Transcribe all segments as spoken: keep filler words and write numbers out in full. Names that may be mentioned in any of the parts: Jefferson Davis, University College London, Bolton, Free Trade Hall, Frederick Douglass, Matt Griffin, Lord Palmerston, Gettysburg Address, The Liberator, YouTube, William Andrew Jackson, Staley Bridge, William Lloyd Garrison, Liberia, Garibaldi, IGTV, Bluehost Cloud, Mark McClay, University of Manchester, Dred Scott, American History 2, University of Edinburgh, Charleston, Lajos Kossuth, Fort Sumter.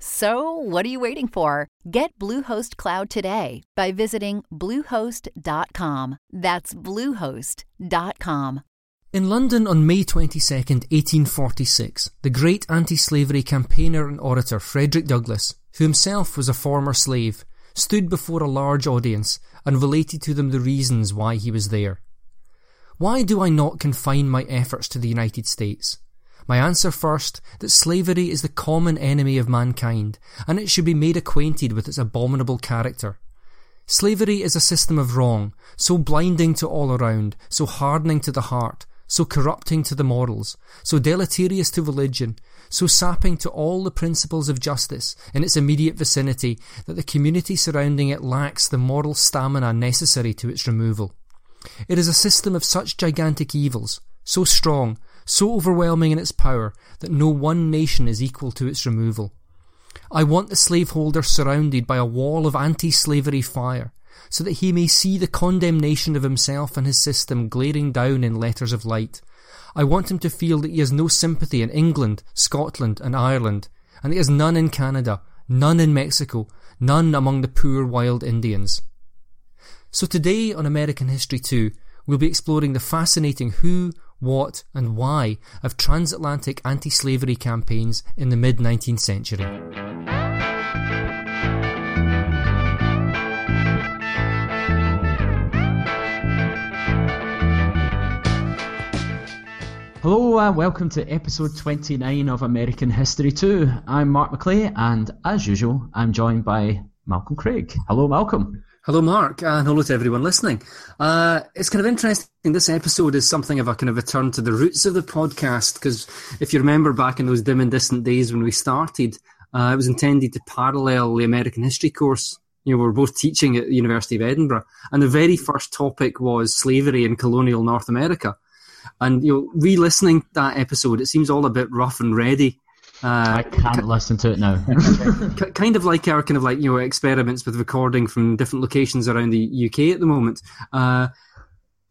So, what are you waiting for? Get Bluehost Cloud today by visiting Bluehost dot com. That's Bluehost dot com. In London on May twenty-second, eighteen forty-six, the great anti-slavery campaigner and orator Frederick Douglass, who himself was a former slave, stood before a large audience and related to them the reasons why he was there. Why do I not confine my efforts to the United States? My answer first, that slavery is the common enemy of mankind, and it should be made acquainted with its abominable character. Slavery is a system of wrong, so blinding to all around, so hardening to the heart, so corrupting to the morals, so deleterious to religion, so sapping to all the principles of justice in its immediate vicinity, that the community surrounding it lacks the moral stamina necessary to its removal. It is a system of such gigantic evils, so strong, so overwhelming in its power, that no one nation is equal to its removal. I want the slaveholder surrounded by a wall of anti-slavery fire, so that he may see the condemnation of himself and his system glaring down in letters of light. I want him to feel that he has no sympathy in England, Scotland, and Ireland, and that he has none in Canada, none in Mexico, none among the poor wild Indians. So today on American History two, we'll be exploring the fascinating who, what, and why of transatlantic anti-slavery campaigns in the mid-nineteenth century. Hello and welcome to episode twenty-nine of American History two. I'm Mark McClay and, as usual, I'm joined by Malcolm Craig. Hello, Malcolm. Hello, Mark, and hello to everyone listening. Uh, it's kind of interesting. This episode is something of a kind of return to the roots of the podcast, because if you remember back in those dim and distant days when we started, uh, it was intended to parallel the American history course. You know, we were both teaching at the University of Edinburgh, and the very first topic was slavery in colonial North America. And, you know, re-listening to that episode, it seems all a bit rough and ready. Uh, I can't ca- listen to it now. Kind of like our kind of like you know experiments with recording from different locations around the U K at the moment. Uh,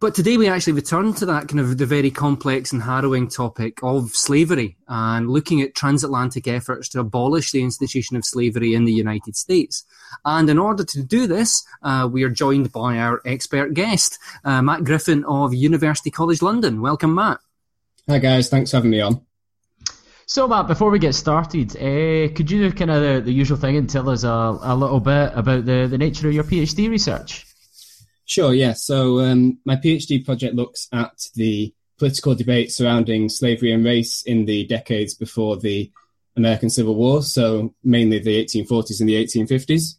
but today we actually return to that kind of the very complex and harrowing topic of slavery and looking at transatlantic efforts to abolish the institution of slavery in the United States. And in order to do this, uh, we are joined by our expert guest, uh, Matt Griffin of University College London. Welcome, Matt. Hi guys, thanks for having me on. So, Matt, before we get started, uh, could you do kind of the, the usual thing and tell us a, a little bit about the, the nature of your PhD research? Sure, yeah. So um, my PhD project looks at the political debate surrounding slavery and race in the decades before the American Civil War, so mainly the eighteen forties and the eighteen fifties.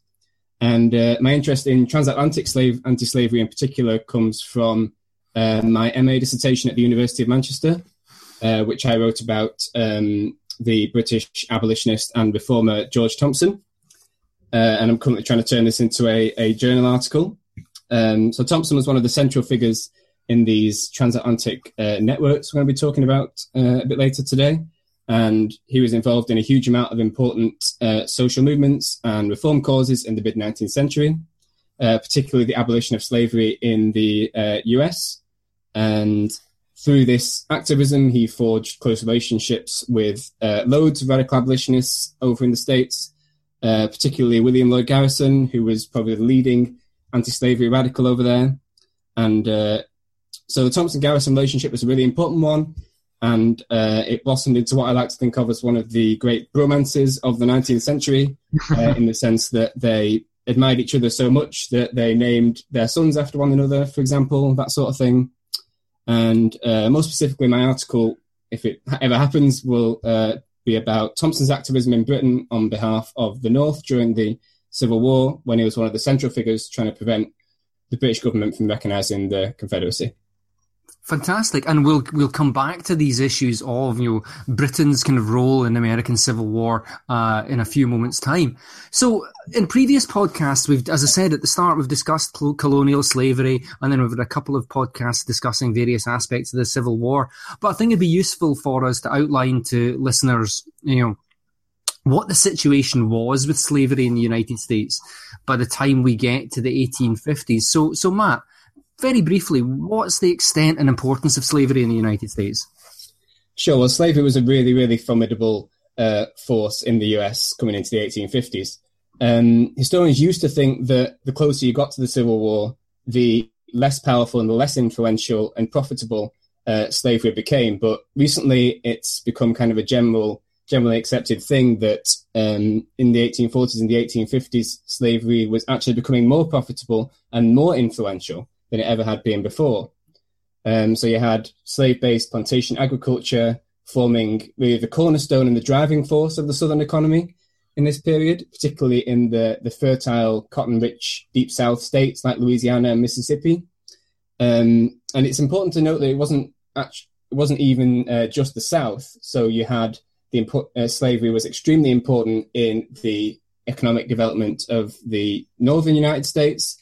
And uh, my interest in transatlantic slave anti-slavery in particular comes from uh, my M A dissertation at the University of Manchester, Uh, which I wrote about um, the British abolitionist and reformer George Thompson. Uh, and I'm currently trying to turn this into a, a journal article. Um, so Thompson was one of the central figures in these transatlantic uh, networks we're going to be talking about uh, a bit later today. And he was involved in a huge amount of important uh, social movements and reform causes in the mid-nineteenth century, uh, particularly the abolition of slavery in the uh, U S. And through this activism, he forged close relationships with uh, loads of radical abolitionists over in the States, uh, particularly William Lloyd Garrison, who was probably the leading anti-slavery radical over there. And uh, so the Thompson-Garrison relationship was a really important one, and uh, it blossomed into what I like to think of as one of the great bromances of the nineteenth century, uh, in the sense that they admired each other so much that they named their sons after one another, for example, that sort of thing. And uh, more specifically, my article, if it ever happens, will uh, be about Thompson's activism in Britain on behalf of the North during the Civil War, when he was one of the central figures trying to prevent the British government from recognising the Confederacy. Fantastic, and we'll we'll come back to these issues of, you know, Britain's kind of role in the American Civil War uh, in a few moments' time. So, in previous podcasts, we've, as I said at the start, we've discussed colonial slavery, and then we've had a couple of podcasts discussing various aspects of the Civil War. But I think it'd be useful for us to outline to listeners, you know, what the situation was with slavery in the United States by the time we get to the eighteen fifties. So, so Matt, very briefly, what's the extent and importance of slavery in the United States? Sure. Well, slavery was a really, really formidable uh, force in the U S coming into the eighteen fifties. Um, historians used to think that the closer you got to the Civil War, the less powerful and the less influential and profitable uh, slavery became. But recently, it's become kind of a general, generally accepted thing that um, in the eighteen forties and the eighteen fifties, slavery was actually becoming more profitable and more influential than it ever had been before. Um, so you had slave-based plantation agriculture forming really the cornerstone and the driving force of the Southern economy in this period, particularly in the, the fertile, cotton-rich, deep South states like Louisiana and Mississippi. Um, and it's important to note that it wasn't actually, it wasn't even uh, just the South. So you had the impo- uh, slavery was extremely important in the economic development of the northern United States,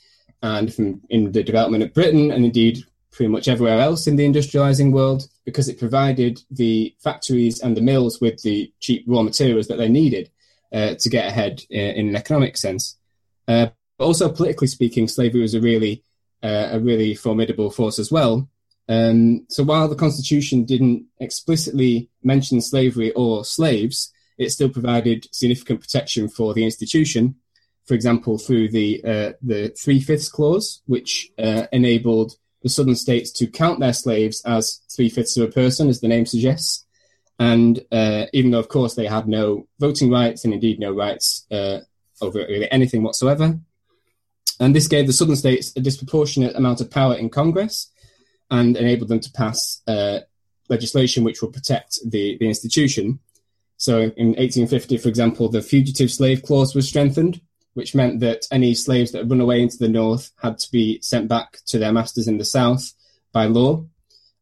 and from in the development of Britain, and indeed pretty much everywhere else in the industrializing world, because it provided the factories and the mills with the cheap raw materials that they needed uh, to get ahead in, in an economic sense. Uh, but also politically speaking, slavery was a really, uh, a really formidable force as well. Um, so while the Constitution didn't explicitly mention slavery or slaves, it still provided significant protection for the institution. For example, through the uh, the Three-Fifths Clause, which uh, enabled the Southern states to count their slaves as three-fifths of a person, as the name suggests. And uh, even though, of course, they had no voting rights and indeed no rights uh, over really anything whatsoever. And this gave the Southern states a disproportionate amount of power in Congress and enabled them to pass uh, legislation which would protect the, the institution. So in eighteen fifty, for example, the Fugitive Slave Clause was strengthened, which meant that any slaves that had run away into the North had to be sent back to their masters in the South by law.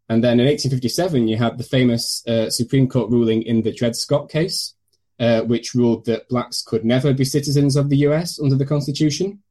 And then in eighteen fifty-seven, you had the famous uh, Supreme Court ruling in the Dred Scott case, uh, which ruled that blacks could never be citizens of the U S under the Constitution.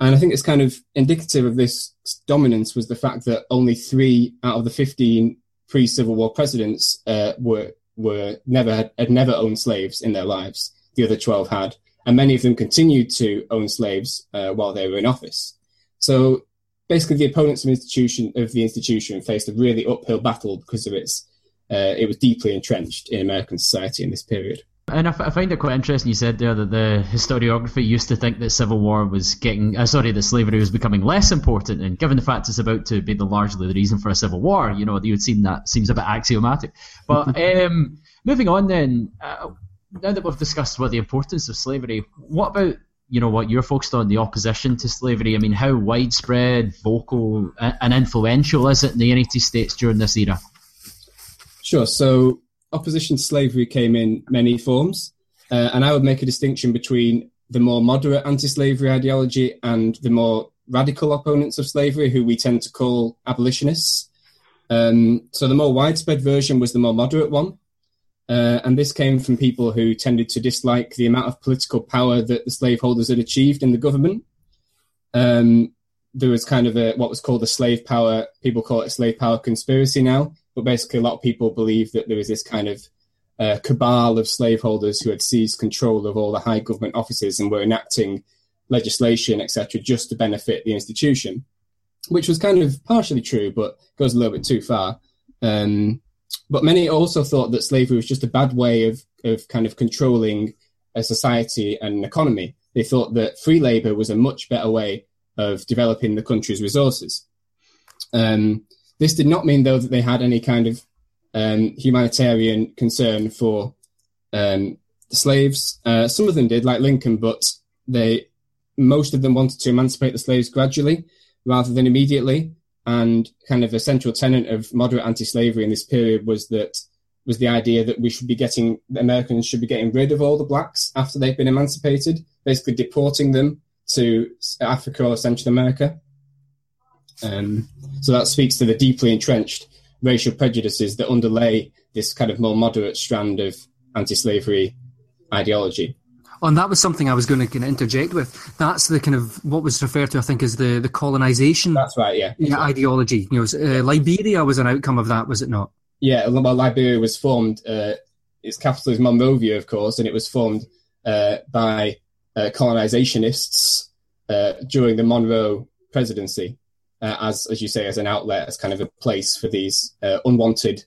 And I think it's kind of indicative of this dominance was the fact that only three out of the fifteen pre-Civil War presidents uh, were were never had, had never owned slaves in their lives. The other twelve had. And many of them continued to own slaves uh, while they were in office. So basically, the opponents of, institution, of the institution faced a really uphill battle because of its. Uh, it was deeply entrenched in American society in this period. And I, f- I find it quite interesting you said there that the historiography used to think that Civil War was getting, uh, sorry, that slavery was becoming less important. And given the fact it's about to be the largely the reason for a civil war, you know, you would seem that seems a bit axiomatic. But um, moving on then. Uh, Now that we've discussed what the importance of slavery, what about, you know, what you're focused on, the opposition to slavery? I mean, how widespread, vocal and influential is it in the United States during this era? Sure. So opposition to slavery came in many forms. Uh, and I would make a distinction between the more moderate anti-slavery ideology and the more radical opponents of slavery, who we tend to call abolitionists. Um, so the more widespread version was the more moderate one. Uh, and this came from people who tended to dislike the amount of political power that the slaveholders had achieved in the government. Um, there was kind of a, what was called a slave power, people call it a slave power conspiracy now, but basically a lot of people believe that there was this kind of uh, cabal of slaveholders who had seized control of all the high government offices and were enacting legislation, et cetera, just to benefit the institution, which was kind of partially true, but goes a little bit too far. Um But many also thought that slavery was just a bad way of, of kind of controlling a society and an economy. They thought that free labour was a much better way of developing the country's resources. Um, this did not mean, though, that they had any kind of um, humanitarian concern for um, slaves. Uh, some of them did, like Lincoln, but they most of them wanted to emancipate the slaves gradually rather than immediately. And kind of a central tenet of moderate anti-slavery in this period was that was the idea that we should be getting, Americans should be getting rid of all the blacks after they've been emancipated, basically deporting them to Africa or Central America. Um, so that speaks to the deeply entrenched racial prejudices that underlay this kind of more moderate strand of anti-slavery ideology. Oh, and that was something I was going to kind of interject with. That's the kind of what was referred to, I think, as the the colonization. That's right, yeah. Exactly. Ideology. You know, uh, Liberia was an outcome of that, was it not? Yeah, well, Liberia was formed. Uh, its capital is Monrovia, of course, and it was formed uh, by uh, colonizationists uh, during the Monroe presidency, uh, as as you say, as an outlet, as kind of a place for these uh, unwanted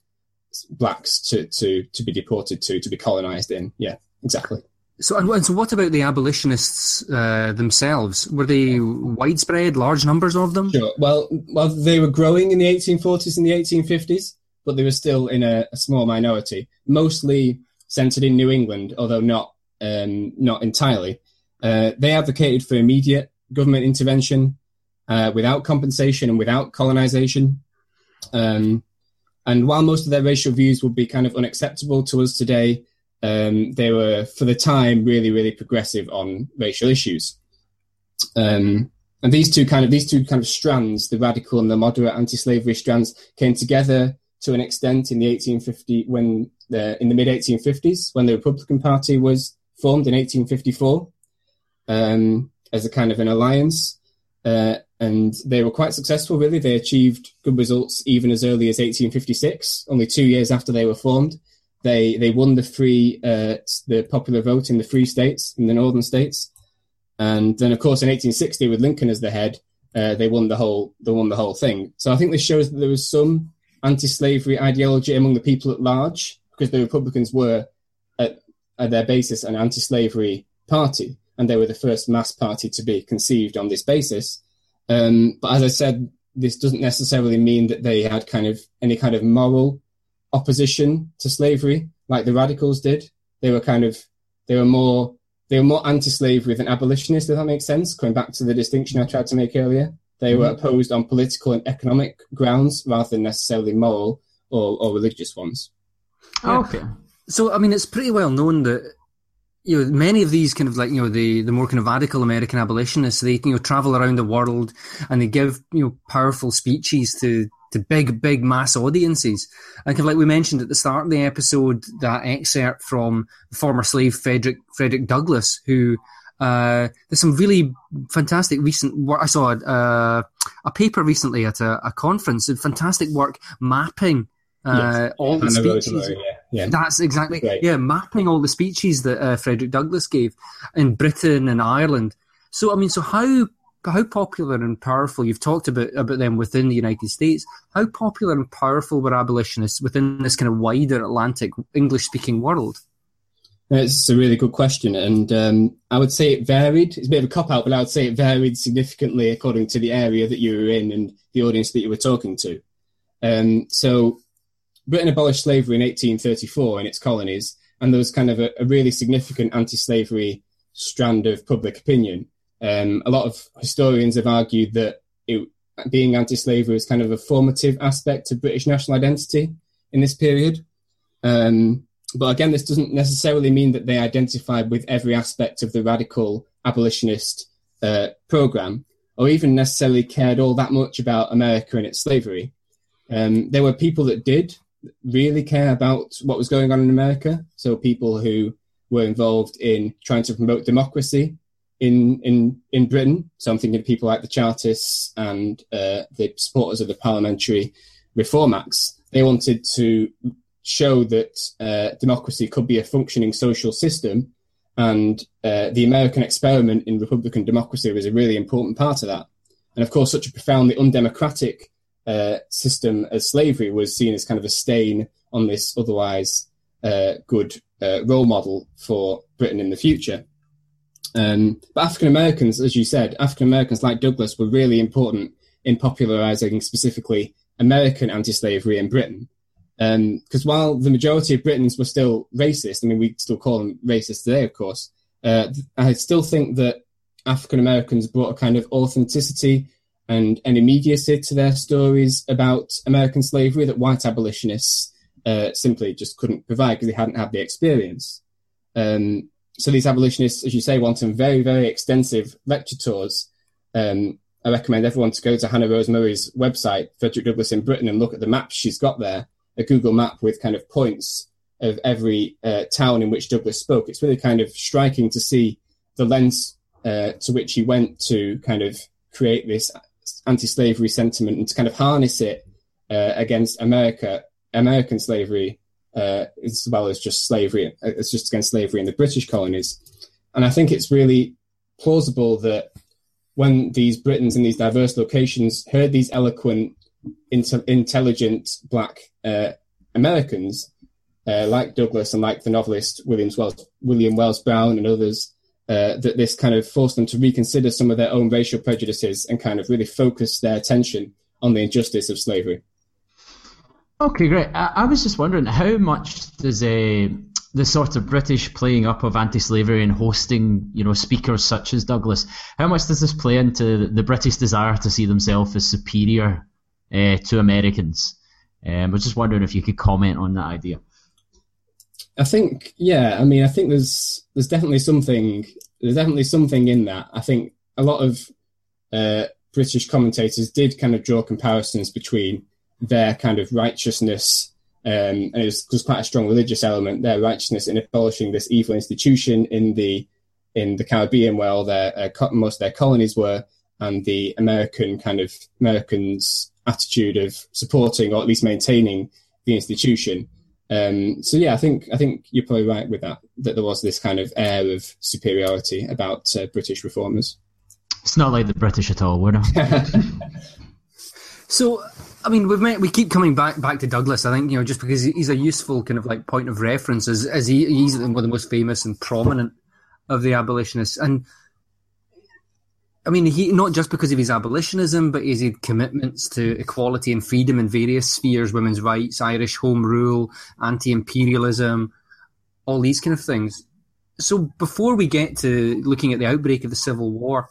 blacks to to to be deported to, to be colonized in. Yeah, exactly. So, and so what about the abolitionists uh, themselves? Were they widespread, large numbers of them? Sure. Well, well, they were growing in the eighteen forties and the eighteen fifties, but they were still in a, a small minority, mostly centred in New England, although not um, not entirely. Uh, they advocated for immediate government intervention uh, without compensation and without colonisation. Um, and while most of their racial views would be kind of unacceptable to us today, Um, they were, for the time, really, really progressive on racial issues. Um, and these two kind of these two kind of strands, the radical and the moderate anti-slavery strands, came together to an extent in the eighteen fifty when the, in the mid eighteen fifties, when the Republican Party was formed in eighteen fifty-four um, as a kind of an alliance. Uh, and they were quite successful, really. They achieved good results even as early as eighteen fifty-six, only two years after they were formed. They they won the free uh, the popular vote in the free states, in the northern states, and then of course in eighteen sixty with Lincoln as the head, uh, they won the whole they won the whole thing. So I think this shows that there was some anti-slavery ideology among the people at large, because the Republicans were at, at their basis an anti-slavery party, and they were the first mass party to be conceived on this basis. Um, but as I said, this doesn't necessarily mean that they had kind of any kind of moral opposition to slavery like the radicals did. They were kind of they were more they were more anti-slavery than abolitionists, if that makes sense, going back to the distinction I tried to make earlier. They were opposed on political and economic grounds rather than necessarily moral or, or religious ones. Yeah. Okay. So I mean, it's pretty well known that, you know, many of these kind of like, you know, the, the more kind of radical American abolitionists, they, you know, travel around the world and they give, you know, powerful speeches to to big, big mass audiences. And kind of like we mentioned at the start of the episode, that excerpt from the former slave Frederick, Frederick Douglass, who, uh, there's some really fantastic recent work. I saw a, a paper recently at a, a conference, fantastic work mapping uh, yes. all yeah, the speeches. About, yeah. Yeah. That's exactly, right. yeah, mapping all the speeches that uh, Frederick Douglass gave in Britain and Ireland. So, I mean, so how... how popular and powerful, you've talked about, about them within the United States, how popular and powerful were abolitionists within this kind of wider Atlantic English-speaking world? It's a really good question, and um, I would say it varied. It's a bit of a cop-out, but I would say it varied significantly according to the area that you were in and the audience that you were talking to. Um, so Britain abolished slavery in eighteen thirty-four in its colonies, and there was kind of a, a really significant anti-slavery strand of public opinion. Um, a lot of historians have argued that it, being anti-slavery was kind of a formative aspect of British national identity in this period. Um, but again, this doesn't necessarily mean that they identified with every aspect of the radical abolitionist uh, programme, or even necessarily cared all that much about America and its slavery. Um, there were people that did really care about what was going on in America, so people who were involved in trying to promote democracy In, in in Britain. So I'm thinking of people like the Chartists and uh, the supporters of the Parliamentary Reform Acts. They wanted to show that uh, democracy could be a functioning social system, and uh, the American experiment in Republican democracy was a really important part of that. And of course, such a profoundly undemocratic uh, system as slavery was seen as kind of a stain on this otherwise uh, good uh, role model for Britain in the future. Um, but African-Americans, as you said, African-Americans like Douglass were really important in popularising specifically American anti-slavery in Britain. Because um, while the majority of Britons were still racist, I mean, we still call them racist today, of course, uh, I still think that African-Americans brought a kind of authenticity and an immediacy to their stories about American slavery that white abolitionists uh, simply just couldn't provide because they hadn't had the experience. Um, so these abolitionists, as you say, want some very, very extensive lecture tours. Um, I recommend everyone to go to Hannah Rose Murray's website, Frederick Douglass in Britain, and look at the map she's got there, a Google map with kind of points of every uh, town in which Douglass spoke. It's really kind of striking to see the lengths uh, to which he went to kind of create this anti-slavery sentiment and to kind of harness it uh, against America, American slavery, uh, as well as just slavery, it's just against slavery in the British colonies. And I think it's really plausible that when these Britons in these diverse locations heard these eloquent, inter- intelligent black uh, Americans, uh, like Douglass and like the novelist William Wells, William Wells Brown and others, uh, that this kind of forced them to reconsider some of their own racial prejudices and kind of really focus their attention on the injustice of slavery. Okay, great. I, I was just wondering, how much does a... the sort of British playing up of anti-slavery and hosting, you know, speakers such as Douglass, how much does this play into the British desire to see themselves as superior uh, to Americans? Um, I was just wondering if you could comment on that idea. I think, yeah, I mean, I think there's there's definitely something there's definitely something in that. I think a lot of uh, British commentators did kind of draw comparisons between their kind of righteousness. Um, and it was, it was quite a strong religious element, their righteousness in abolishing this evil institution in the in the Caribbean, where all their, uh, co- most of their colonies were, and the American kind of Americans' attitude of supporting or at least maintaining the institution. Um, so yeah, I think I think you're probably right with that. That there was this kind of air of superiority about uh, British reformers. It's not like the British at all, we're not. So, I mean, we've met, we keep coming back back to Douglass, I think, you know, just because he's a useful kind of like point of reference as, as he, he's one of the most famous and prominent of the abolitionists. And, I mean, he not just because of his abolitionism, but his commitments to equality and freedom in various spheres, women's rights, Irish home rule, anti-imperialism, all these kind of things. So before we get to looking at the outbreak of the Civil War,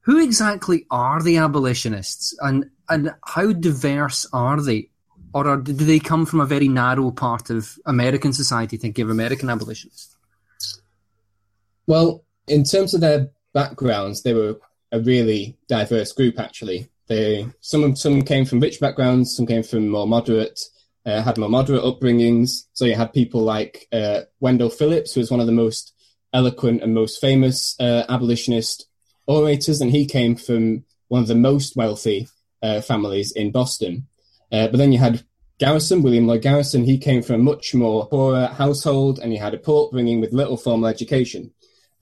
who exactly are the abolitionists, and and how diverse are they, or are, do they come from a very narrow part of American society? Think of American abolitionists. Well, in terms of their backgrounds, they were a really diverse group. Actually, they some some came from rich backgrounds, some came from more moderate, uh, had more moderate upbringings. So you had people like uh, Wendell Phillips, who was one of the most eloquent and most famous uh, abolitionist orators, and he came from one of the most wealthy uh, families in Boston. Uh, but then you had Garrison, William Lloyd Garrison. He came from a much more poorer household, and he had a poor upbringing with little formal education.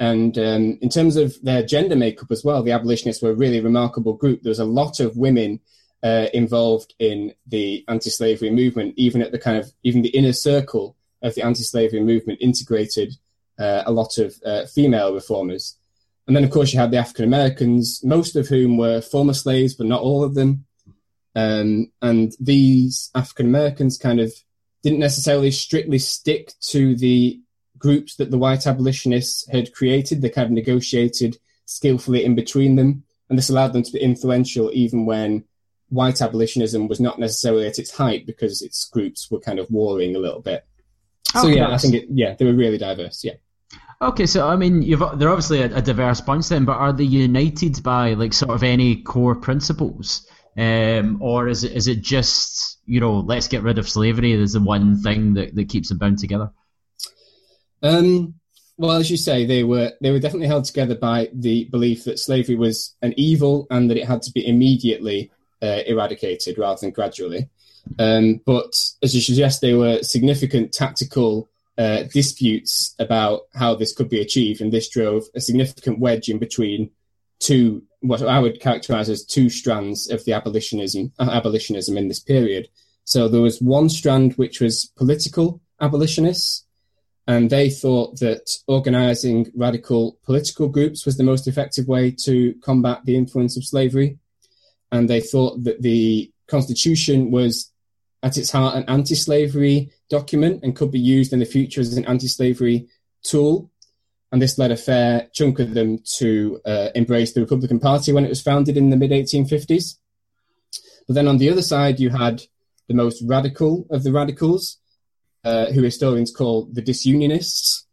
And um, in terms of their gender makeup as well, the abolitionists were a really remarkable group. There was a lot of women uh, involved in the anti-slavery movement, even at the kind of even the inner circle of the anti-slavery movement integrated uh, a lot of uh, female reformers. And then, of course, you had the African-Americans, most of whom were former slaves, but not all of them. Um, and these African-Americans kind of didn't necessarily strictly stick to the groups that the white abolitionists had created. They kind of negotiated skillfully in between them. And this allowed them to be influential even when white abolitionism was not necessarily at its height, because its groups were kind of warring a little bit. Oh, so, yeah, nice. I think, it, yeah, they were really diverse, yeah. Okay, so, I mean, you've, they're obviously a, a diverse bunch then, but are they united by, like, sort of any core principles? Um, or is it, is it just, you know, let's get rid of slavery is the one thing that, that keeps them bound together? Um, well, as you say, they were they were definitely held together by the belief that slavery was an evil and that it had to be immediately uh, eradicated rather than gradually. Um, but, as you suggest, they were significant tactical Uh, disputes about how this could be achieved, and this drove a significant wedge in between two, what I would characterise as two strands of the abolitionism uh, abolitionism in this period. So there was one strand which was political abolitionists, and they thought that organising radical political groups was the most effective way to combat the influence of slavery, and they thought that the Constitution was at its heart an anti-slavery document and could be used in the future as an anti-slavery tool. And this led a fair chunk of them to uh, embrace the Republican Party when it was founded in the mid eighteen fifties. But then on the other side, you had the most radical of the radicals, uh, who historians call the disunionists,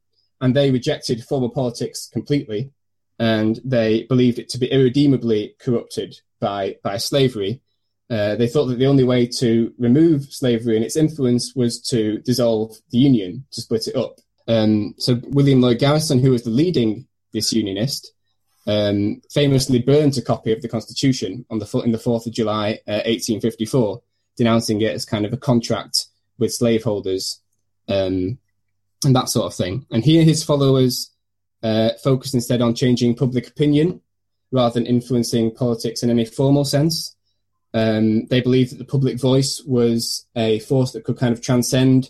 and they rejected formal politics completely, and they believed it to be irredeemably corrupted by, by slavery. Uh, they thought that the only way to remove slavery and its influence was to dissolve the Union, to split it up. Um, so William Lloyd Garrison, who was the leading disunionist, um, famously burnt a copy of the Constitution on the in the fourth of July, uh, eighteen fifty-four, denouncing it as kind of a contract with slaveholders, um, and that sort of thing. And he and his followers uh, focused instead on changing public opinion rather than influencing politics in any formal sense. Um, they believed that the public voice was a force that could kind of transcend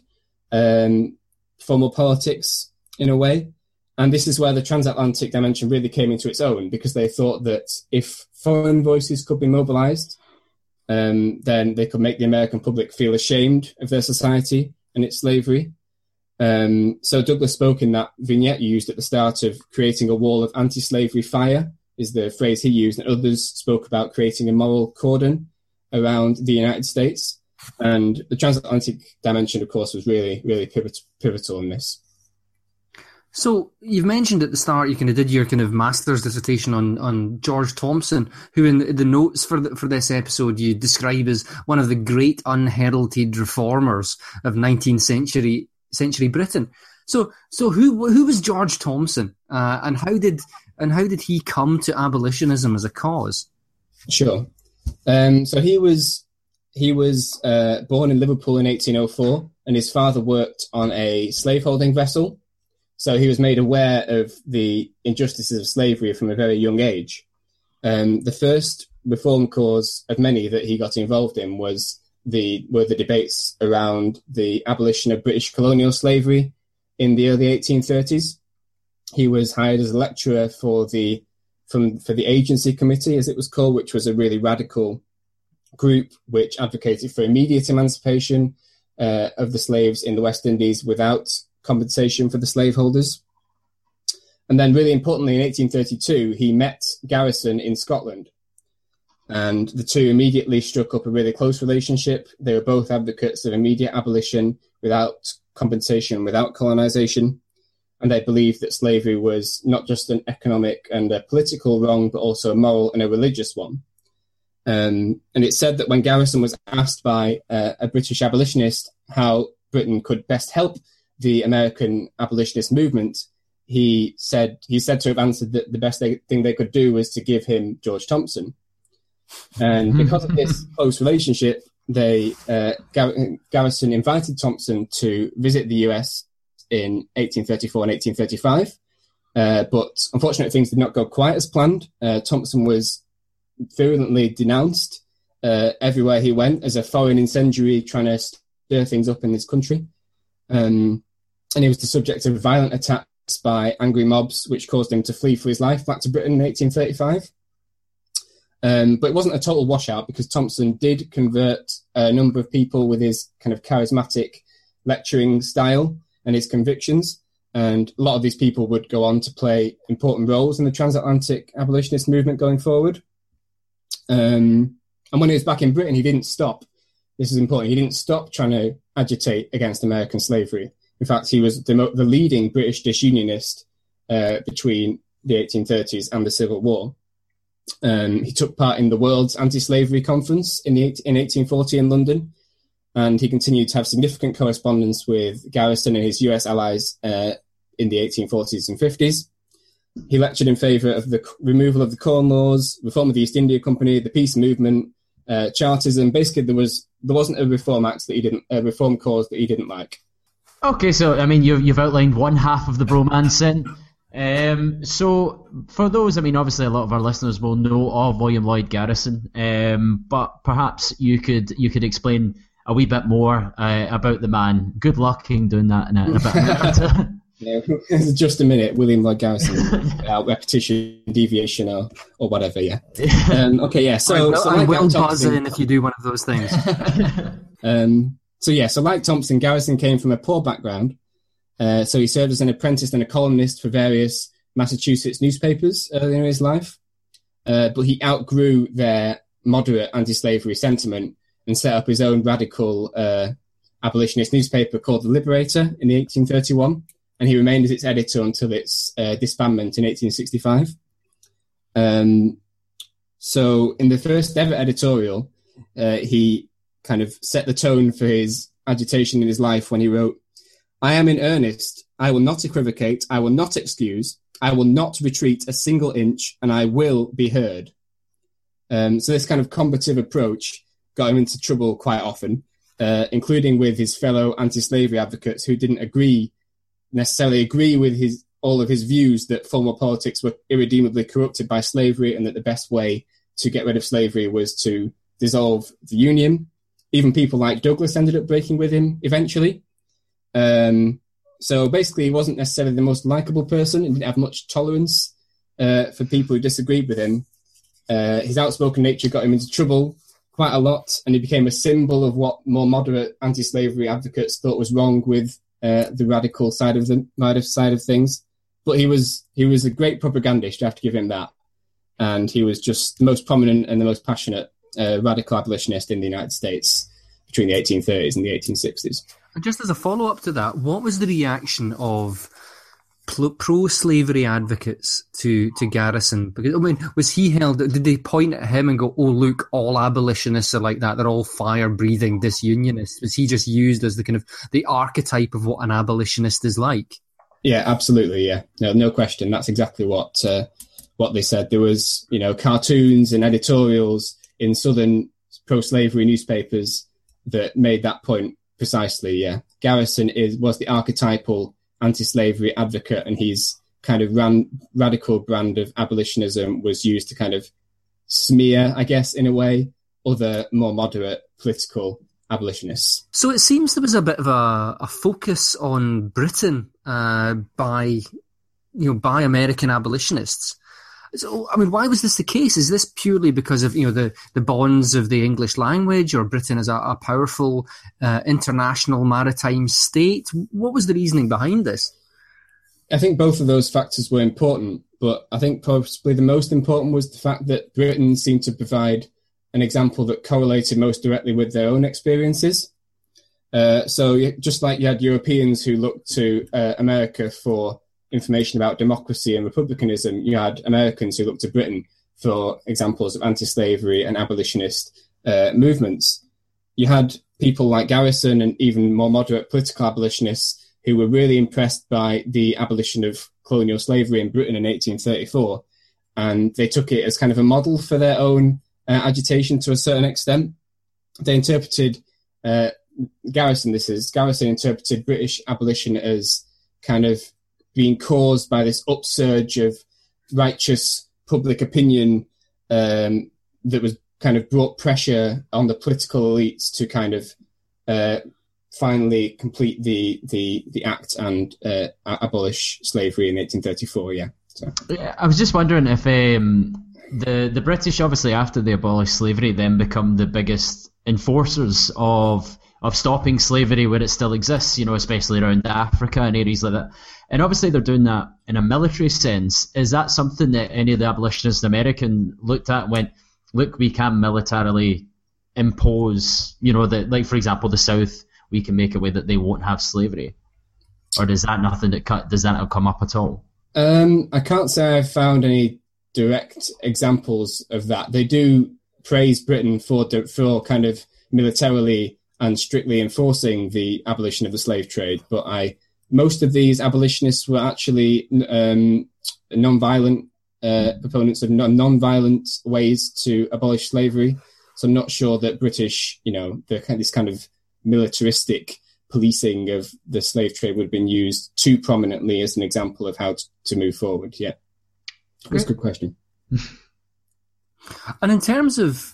um, formal politics in a way. And this is where the transatlantic dimension really came into its own, because they thought that if foreign voices could be mobilized, um, then they could make the American public feel ashamed of their society and its slavery. Um, so Douglass spoke in that vignette you used at the start of creating a wall of anti-slavery fire, is the phrase he used, and others spoke about creating a moral cordon around the United States. And the transatlantic dimension, of course, was really, really pivot- pivotal in this. So you've mentioned at the start you kind of did your kind of master's dissertation on, on George Thompson, who in the, the notes for the, for this episode you describe as one of the great unheralded reformers of nineteenth century century Britain. So so who who was George Thompson, uh, and how did and how did he come to abolitionism as a cause? Sure. Um, so he was he was uh, born in Liverpool in eighteen oh four, and his father worked on a slaveholding vessel. So he was made aware of the injustices of slavery from a very young age. Um, the first reform cause of many that he got involved in was the were the debates around the abolition of British colonial slavery in the early eighteen thirties. He was hired as a lecturer for the from for the Agency Committee, as it was called, which was a really radical group which advocated for immediate emancipation uh, of the slaves in the West Indies without compensation for the slaveholders. And then really importantly, in eighteen thirty-two, he met Garrison in Scotland, and the two immediately struck up a really close relationship. They were both advocates of immediate abolition without compensation, without colonization, and they believed that slavery was not just an economic and a political wrong, but also a moral and a religious one. Um, and it's said that when Garrison was asked by uh, a British abolitionist how Britain could best help the American abolitionist movement, he said he said to have answered that the best they, thing they could do was to give him George Thompson. And because of this close relationship, they uh, Gar- Garrison invited Thompson to visit the U S in eighteen thirty-four and eighteen thirty-five. Uh, but unfortunately, things did not go quite as planned. Uh, Thompson was virulently denounced uh, everywhere he went as a foreign incendiary trying to stir things up in this country. Um, and he was the subject of violent attacks by angry mobs, which caused him to flee for his life back to Britain in eighteen thirty-five. Um, but it wasn't a total washout, because Thompson did convert a number of people with his kind of charismatic lecturing style and his convictions. And a lot of these people would go on to play important roles in the transatlantic abolitionist movement going forward. Um, and when he was back in Britain, he didn't stop. This is important. He didn't stop trying to agitate against American slavery. In fact, he was the, mo- the leading British disunionist uh, between the eighteen thirties and the Civil War. Um, he took part in the World's Anti-Slavery Conference in, the, in eighteen forty in London, and he continued to have significant correspondence with Garrison and his U S allies uh, in the eighteen forties and fifties. He lectured in favour of the c- removal of the Corn Laws, reform of the East India Company, the peace movement, uh, Chartism. Basically, there was there wasn't a reform act that he didn't, a reform cause that he didn't like. Okay, so I mean, you've you've outlined one half of the bromance in. Um, so for those, I mean, obviously a lot of our listeners will know of William Lloyd Garrison, um, but perhaps you could you could explain a wee bit more uh, about the man. Good luck in doing that in a, in a bit. Yeah, just a minute, William Lloyd Garrison, uh, repetition, deviation, or, or whatever, yeah. Um, okay, yeah, so... I will, so like I will pause in if you do one of those things. um, so, yeah, so like Thompson, Garrison came from a poor background. Uh, so he served as an apprentice and a columnist for various Massachusetts newspapers earlier in his life. Uh, but he outgrew their moderate anti-slavery sentiment and set up his own radical... Uh, abolitionist newspaper called The Liberator in eighteen thirty-one, and he remained as its editor until its uh, disbandment in eighteen sixty-five. Um, so in the first ever editorial, uh, he kind of set the tone for his agitation in his life when he wrote, "I am in earnest. I will not equivocate. I will not excuse. I will not retreat a single inch, and I will be heard." Um, so this kind of combative approach got him into trouble quite often, uh, including with his fellow anti-slavery advocates who didn't agree necessarily agree with his all of his views that formal politics were irredeemably corrupted by slavery and that the best way to get rid of slavery was to dissolve the Union. Even people like Douglass ended up breaking with him eventually. Um, so basically, he wasn't necessarily the most likable person and didn't have much tolerance uh, for people who disagreed with him. Uh, his outspoken nature got him into trouble quite a lot, and he became a symbol of what more moderate anti-slavery advocates thought was wrong with uh, the radical side of the side of things. But he was he was a great propagandist, you have to give him that, and he was just the most prominent and the most passionate uh, radical abolitionist in the United States between the eighteen thirties and the eighteen sixties. And just as a follow-up to that, what was the reaction of pro-slavery advocates to, to Garrison? Because I mean, was he held? Did they point at him and go, "Oh, look, all abolitionists are like that; they're all fire-breathing disunionists"? Was he just used as the kind of the archetype of what an abolitionist is like? Yeah, absolutely. Yeah, no, no question. That's exactly what uh, what they said. There was, you know, cartoons and editorials in Southern pro-slavery newspapers that made that point precisely. Yeah, Garrison is was the archetypal anti-slavery advocate, and his kind of ran, radical brand of abolitionism was used to kind of smear, I guess, in a way, other more moderate political abolitionists. So it seems there was a bit of a, a focus on Britain uh, by, you know, by American abolitionists. So, I mean, why was this the case? Is this purely because of, you know, the, the bonds of the English language, or Britain as a, a powerful uh, international maritime state? What was the reasoning behind this? I think both of those factors were important, but I think possibly the most important was the fact that Britain seemed to provide an example that correlated most directly with their own experiences. Uh, so just like you had Europeans who looked to uh, America for information about democracy and republicanism, you had Americans who looked to Britain for examples of anti-slavery and abolitionist uh, movements. You had people like Garrison and even more moderate political abolitionists who were really impressed by the abolition of colonial slavery in Britain in eighteen thirty-four, and they took it as kind of a model for their own uh, agitation to a certain extent. They interpreted uh, Garrison, this is, Garrison interpreted British abolition as kind of being caused by this upsurge of righteous public opinion um, that was kind of brought pressure on the political elites to kind of uh, finally complete the the, the act and uh, abolish slavery in eighteen thirty-four. Yeah. So. I was just wondering if um, the the British, obviously after they abolished slavery, then become the biggest enforcers of of stopping slavery where it still exists, you know, especially around Africa and areas like that. And obviously they're doing that in a military sense. Is that something that any of the abolitionists in America looked at and went, look, we can militarily impose, you know, that, like, for example, the South, we can make a way that they won't have slavery? Or does that nothing that cut, does that come up at all? Um, I can't say I've found any direct examples of that. They do praise Britain for for kind of militarily and strictly enforcing the abolition of the slave trade, but I most of these abolitionists were actually um, non-violent uh, proponents of non-violent ways to abolish slavery. So I'm not sure that British, you know, the, this kind of militaristic policing of the slave trade would have been used too prominently as an example of how to, to move forward. Yeah, that's a good question. And in terms of,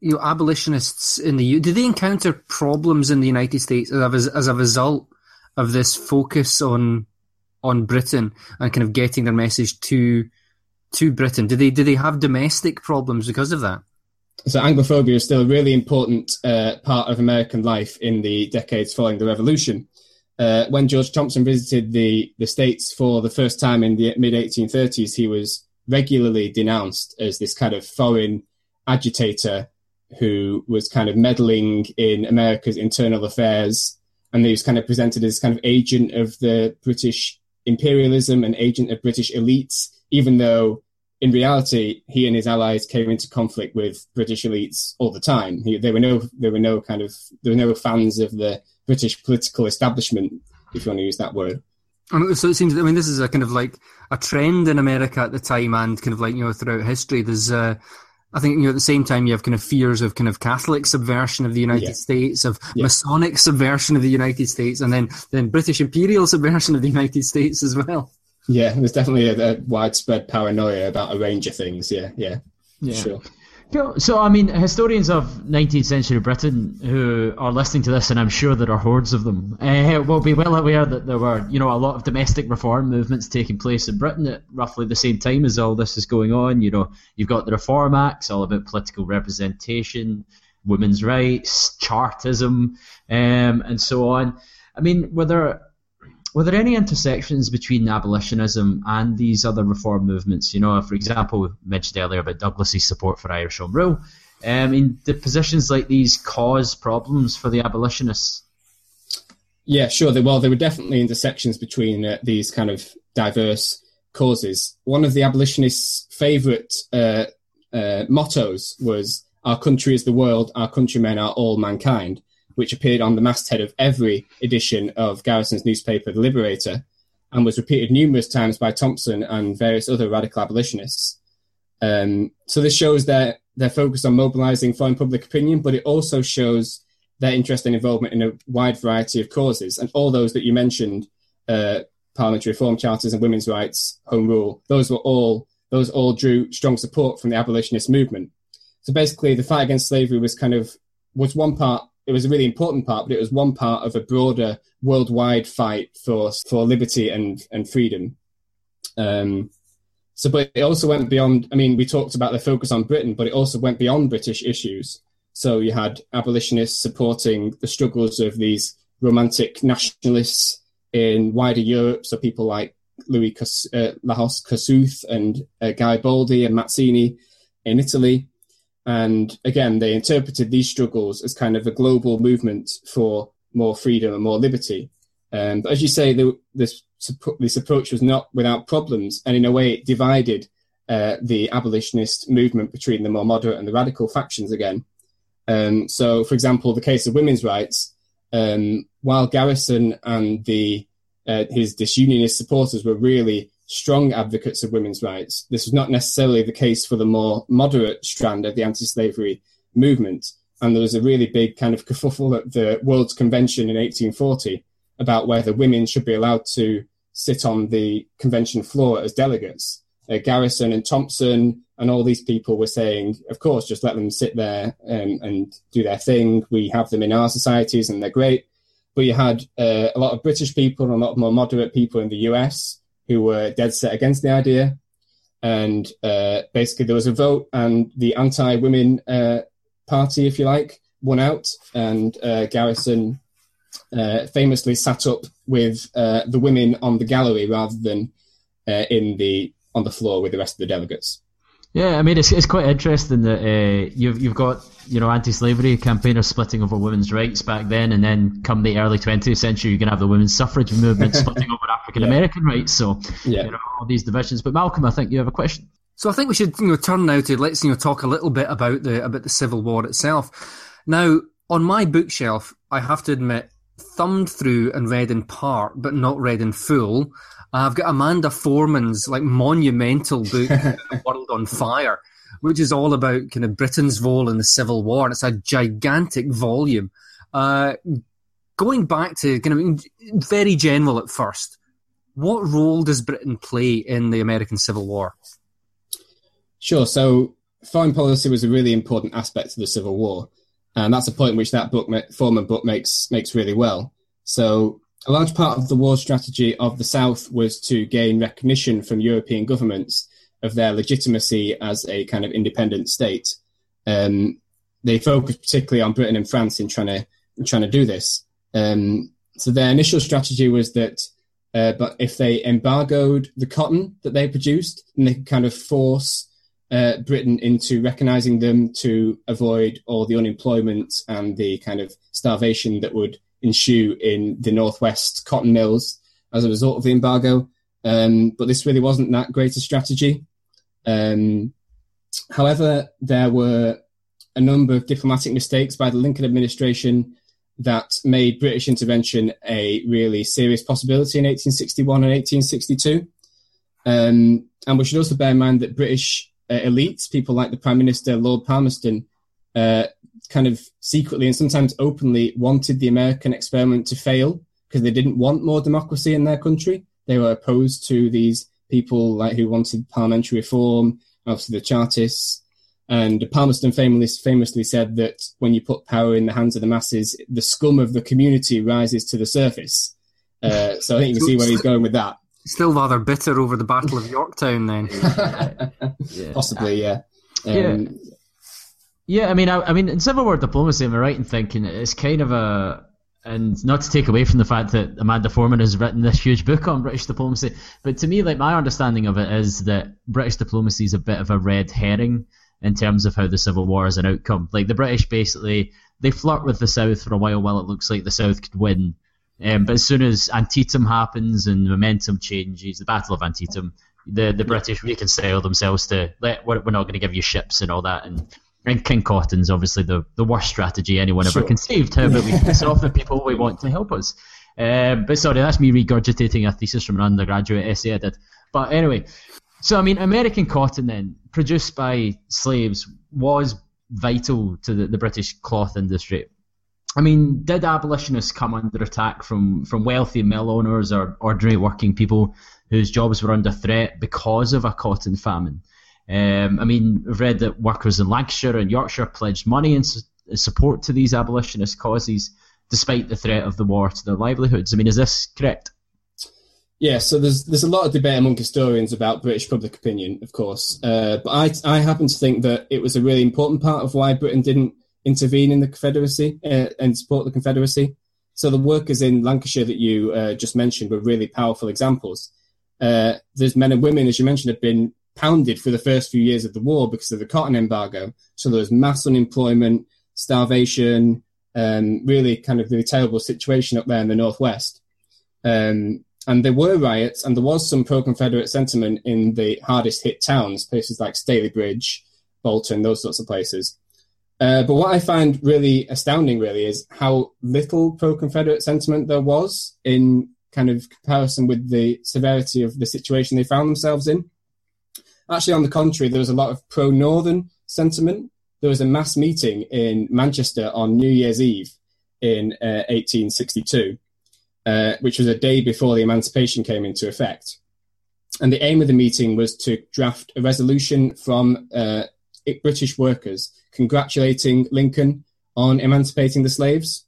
you know, abolitionists in the U, do they encounter problems in the United States as, as a result of this focus on on Britain and kind of getting their message to to Britain? Do they do they have domestic problems because of that? So Anglophobia is still a really important uh, part of American life in the decades following the Revolution. Uh, when George Thompson visited the the States for the first time in the mid eighteen thirties, he was regularly denounced as this kind of foreign agitator who was kind of meddling in America's internal affairs and he was kind of presented as kind of agent of the British imperialism and agent of British elites, even though in reality he and his allies came into conflict with British elites all the time. He, there were no, there were no kind of, there were no fans of the British political establishment, if you want to use that word. And so it seems, I mean, this is a kind of like a trend in America at the time, and kind of like, you know, throughout history, there's, uh, I think, you know, at the same time you have kind of fears of kind of Catholic subversion of the United yeah. States, of yeah. Masonic subversion of the United States, and then, then British imperial subversion of the United States as well. Yeah, there's definitely a, a widespread paranoia about a range of things. Yeah, yeah, yeah. Sure. So, I mean, historians of nineteenth century Britain who are listening to this, and I'm sure there are hordes of them, uh, will be well aware that there were, you know, a lot of domestic reform movements taking place in Britain at roughly the same time as all this is going on. You know, you've got the Reform Acts, all about political representation, women's rights, Chartism, um, and so on. I mean, were there... Were there any intersections between abolitionism and these other reform movements? You know, for example, we mentioned earlier about Douglass's support for Irish Home Rule. I um, mean, did positions like these cause problems for the abolitionists? Yeah, sure. They, well, there were definitely intersections between uh, these kind of diverse causes. One of the abolitionists' favourite uh, uh, mottos was, "Our country is the world, our countrymen are all mankind," which appeared on the masthead of every edition of Garrison's newspaper, The Liberator, and was repeated numerous times by Thompson and various other radical abolitionists. Um, so this shows their, their focus on mobilising foreign public opinion, but it also shows their interest and involvement in a wide variety of causes. And all those that you mentioned, uh, parliamentary reform, charters and women's rights, Home Rule, those were all, those all drew strong support from the abolitionist movement. So basically the fight against slavery was kind of, was one part, it was a really important part, but it was one part of a broader worldwide fight for for liberty and, and freedom. Um, so, but it also went beyond, I mean, we talked about the focus on Britain, but it also went beyond British issues. So you had abolitionists supporting the struggles of these romantic nationalists in wider Europe. So people like Louis Cos- uh, Lajos Kossuth and uh, Garibaldi and Mazzini in Italy. And again, they interpreted these struggles as kind of a global movement for more freedom and more liberty. Um, but as you say, the, this, this approach was not without problems. And in a way, it divided uh, the abolitionist movement between the more moderate and the radical factions again. Um, so, for example, the case of women's rights, um, while Garrison and the uh, his disunionist supporters were really strong advocates of women's rights, this was not necessarily the case for the more moderate strand of the anti-slavery movement. And there was a really big kind of kerfuffle at the World's Convention in eighteen forty about whether women should be allowed to sit on the convention floor as delegates. Uh, Garrison and Thompson and all these people were saying, of course, just let them sit there um, and do their thing. We have them in our societies and they're great. But you had uh, a lot of British people and a lot more moderate people in the U S who were dead set against the idea. And uh, basically there was a vote and the anti-women uh, party, if you like, won out. And uh, Garrison uh, famously sat up with uh, the women on the gallery rather than uh, in the on the floor with the rest of the delegates. Yeah, I mean, it's it's quite interesting that uh, you've you've got, you know, anti-slavery campaigners splitting over women's rights back then, and then come the early twentieth century, you're going to have the women's suffrage movement splitting over African-American yeah. rights, so yeah. you know, all these divisions. But Malcolm, I think you have a question. So I think we should, you know, turn now to, let's, you know, talk a little bit about the about the Civil War itself. Now, on my bookshelf, I have to admit, thumbed through and read in part, but not read in full, I've got Amanda Foreman's like monumental book, The World on Fire, which is all about kind of Britain's role in the Civil War, and it's a gigantic volume. Uh, going back to kind of very general at first, what role does Britain play in the American Civil War? Sure. So foreign policy was a really important aspect of the Civil War, and that's a point which that book, Foreman book, makes makes really well. So a large part of the war strategy of the South was to gain recognition from European governments of their legitimacy as a kind of independent state. Um, they focused particularly on Britain and France in trying to in trying to do this. Um, so their initial strategy was that, uh, but if they embargoed the cotton that they produced, then they could kind of force uh, Britain into recognising them to avoid all the unemployment and the kind of starvation that would ensue in the Northwest cotton mills as a result of the embargo. Um, but this really wasn't that great a strategy. Um, however, there were a number of diplomatic mistakes by the Lincoln administration that made British intervention a really serious possibility in eighteen sixty-one and eighteen sixty-two. Um, and we should also bear in mind that British uh, elites, people like the Prime Minister, Lord Palmerston, uh, kind of secretly and sometimes openly wanted the American experiment to fail because they didn't want more democracy in their country. They were opposed to these people like who wanted parliamentary reform, obviously the Chartists. And Palmerston famously said that when you put power in the hands of the masses, the scum of the community rises to the surface. Uh, so I think you can see where he's going with that. Still rather bitter over the Battle of Yorktown then. yeah. Possibly, yeah. Um, yeah. Yeah, I mean, I, I mean, in Civil War diplomacy, am I right in thinking it's kind of a... And not to take away from the fact that Amanda Foreman has written this huge book on British diplomacy, but to me, like, my understanding of it is that British diplomacy is a bit of a red herring in terms of how the Civil War is an outcome. Like, the British basically, they flirt with the South for a while while it looks like the South could win. Um, but as soon as Antietam happens and momentum changes, the Battle of Antietam, the, the British reconcile themselves to, we're, we're not going to give you ships and all that. And And King Cotton's obviously the, the worst strategy anyone sure. ever conceived. However, we piss off the people we want to help us. Um, but sorry, that's me regurgitating a thesis from an undergraduate essay I did. But anyway, so I mean, American cotton then, produced by slaves, was vital to the, the British cloth industry. I mean, did abolitionists come under attack from, from wealthy mill owners or ordinary working people whose jobs were under threat because of a cotton famine? Um, I mean, I've read that workers in Lancashire and Yorkshire pledged money and su- support to these abolitionist causes despite the threat of the war to their livelihoods. I mean, is this correct? Yeah, so there's there's a lot of debate among historians about British public opinion, of course. Uh, but I, I happen to think that it was a really important part of why Britain didn't intervene in the Confederacy uh, and support the Confederacy. So the workers in Lancashire that you uh, just mentioned were really powerful examples. Uh, there's men and women, as you mentioned, have been pounded for the first few years of the war because of the cotton embargo. So there was mass unemployment, starvation, um, really kind of really terrible situation up there in the Northwest. Um, and there were riots and there was some pro-Confederate sentiment in the hardest hit towns, places like Staley Bridge, Bolton, those sorts of places. Uh, but what I find really astounding really is how little pro-Confederate sentiment there was in kind of comparison with the severity of the situation they found themselves in. Actually, on the contrary, there was a lot of pro-Northern sentiment. There was a mass meeting in Manchester on New Year's Eve in uh, eighteen sixty-two, uh, which was a day before the emancipation came into effect. And the aim of the meeting was to draft a resolution from uh, British workers congratulating Lincoln on emancipating the slaves.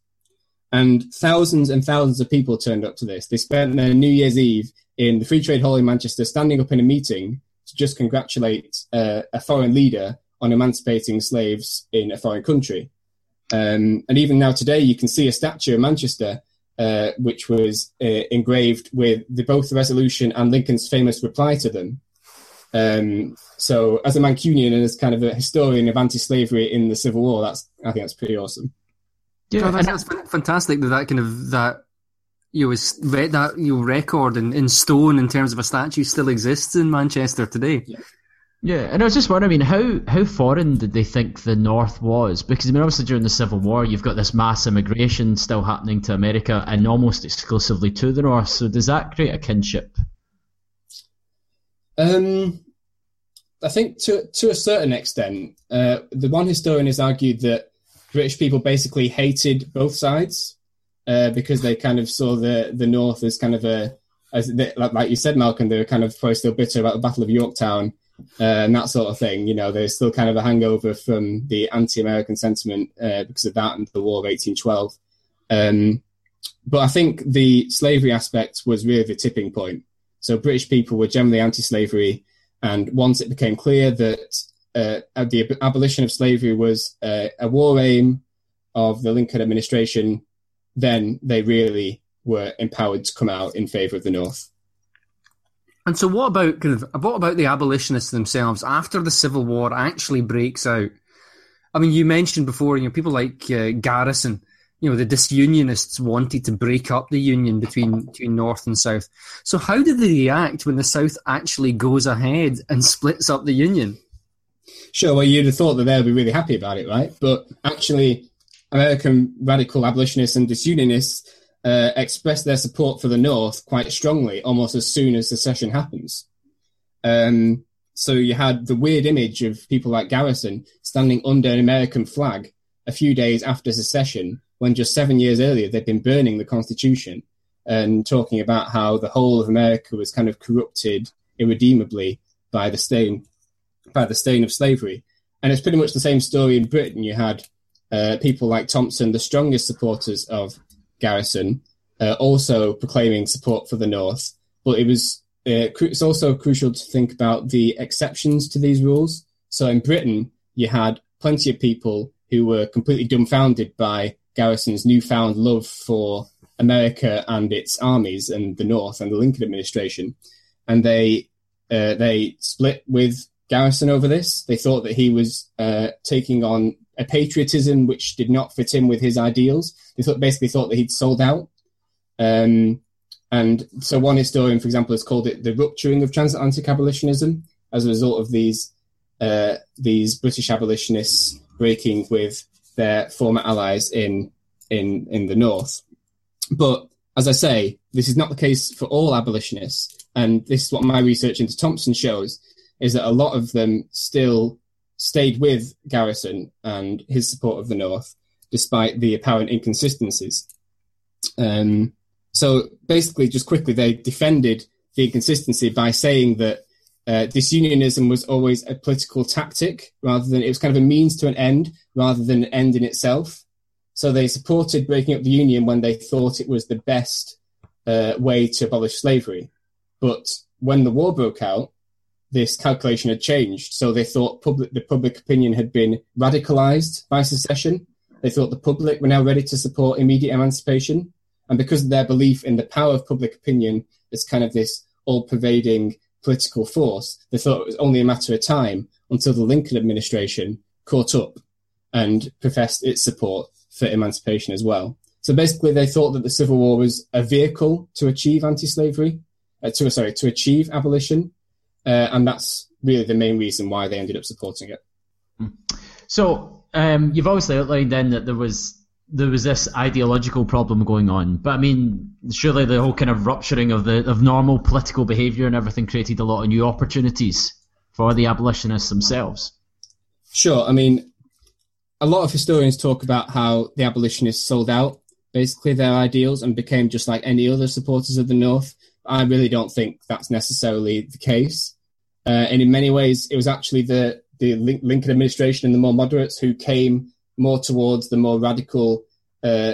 And thousands and thousands of people turned up to this. They spent their New Year's Eve in the Free Trade Hall in Manchester standing up in a meeting to just congratulate uh, a foreign leader on emancipating slaves in a foreign country. Um, and even now today, you can see a statue in Manchester, uh, which was uh, engraved with the, both the resolution and Lincoln's famous reply to them. Um, so as a Mancunian and as kind of a historian of anti-slavery in the Civil War, that's I think that's pretty awesome. Yeah, oh, that's fantastic that that kind of... that. You know, that you know, record in, in stone in terms of a statue still exists in Manchester today. Yeah, yeah, and I was just wondering, I mean, how, how foreign did they think the North was? Because, I mean, obviously during the Civil War, you've got this mass immigration still happening to America and almost exclusively to the North, so does that create a kinship? Um, I think to, to a certain extent, uh, the one historian has argued that British people basically hated both sides. Uh, because they kind of saw the, the North as kind of a, as they, like, like you said, Malcolm, they were kind of probably still bitter about the Battle of Yorktown uh, and that sort of thing. You know, there's still kind of a hangover from the anti-American sentiment uh, because of that and the War of eighteen twelve. Um, but I think the slavery aspect was really the tipping point. So British people were generally anti-slavery. And once it became clear that uh, the abolition of slavery was uh, a war aim of the Lincoln administration, then they really were empowered to come out in favour of the North. And so what about kind of what about the abolitionists themselves after the Civil War actually breaks out? I mean, you mentioned before, you know, people like uh, Garrison, you know, the disunionists wanted to break up the union between, between North and South. So how did they react when the South actually goes ahead and splits up the union? Sure, well, you'd have thought that they'd be really happy about it, right? But actually, American radical abolitionists and disunionists uh, express their support for the North quite strongly, almost as soon as secession happens. Um, so you had the weird image of people like Garrison standing under an American flag a few days after secession, when just seven years earlier they'd been burning the Constitution and talking about how the whole of America was kind of corrupted irredeemably by the stain, by the stain of slavery. And it's pretty much the same story in Britain. You had uh, people like Thompson, the strongest supporters of Garrison, uh, also proclaiming support for the North. But it was uh, cru- it's also crucial to think about the exceptions to these rules. So in Britain, you had plenty of people who were completely dumbfounded by Garrison's newfound love for America and its armies and the North and the Lincoln administration. And they uh, they split with Garrison over this. They thought that he was uh, taking on a patriotism which did not fit in with his ideals. They thought, basically thought that he'd sold out. Um, and so one historian, for example, has called it the rupturing of transatlantic abolitionism as a result of these uh, these British abolitionists breaking with their former allies in, in in the North. But as I say, this is not the case for all abolitionists. And this is what my research into Thompson shows, is that a lot of them still stayed with Garrison and his support of the North, despite the apparent inconsistencies. Um, so basically, just quickly, they defended the inconsistency by saying that uh, disunionism was always a political tactic, rather than, it was kind of a means to an end, rather than an end in itself. So they supported breaking up the Union when they thought it was the best uh, way to abolish slavery. But when the war broke out, this calculation had changed. So they thought public, the public opinion had been radicalized by secession. They thought the public were now ready to support immediate emancipation. And because of their belief in the power of public opinion as kind of this all-pervading political force, they thought it was only a matter of time until the Lincoln administration caught up and professed its support for emancipation as well. So basically they thought that the Civil War was a vehicle to achieve anti-slavery, uh, to, sorry, to achieve abolition. Uh, and that's really the main reason why they ended up supporting it. So um, you've obviously outlined then that there was there was this ideological problem going on, but I mean, surely the whole kind of rupturing of the of normal political behaviour and everything created a lot of new opportunities for the abolitionists themselves. Sure, I mean, a lot of historians talk about how the abolitionists sold out basically their ideals and became just like any other supporters of the North. I really don't think that's necessarily the case. Uh, and in many ways, it was actually the, the Lincoln administration and the more moderates who came more towards the more radical uh,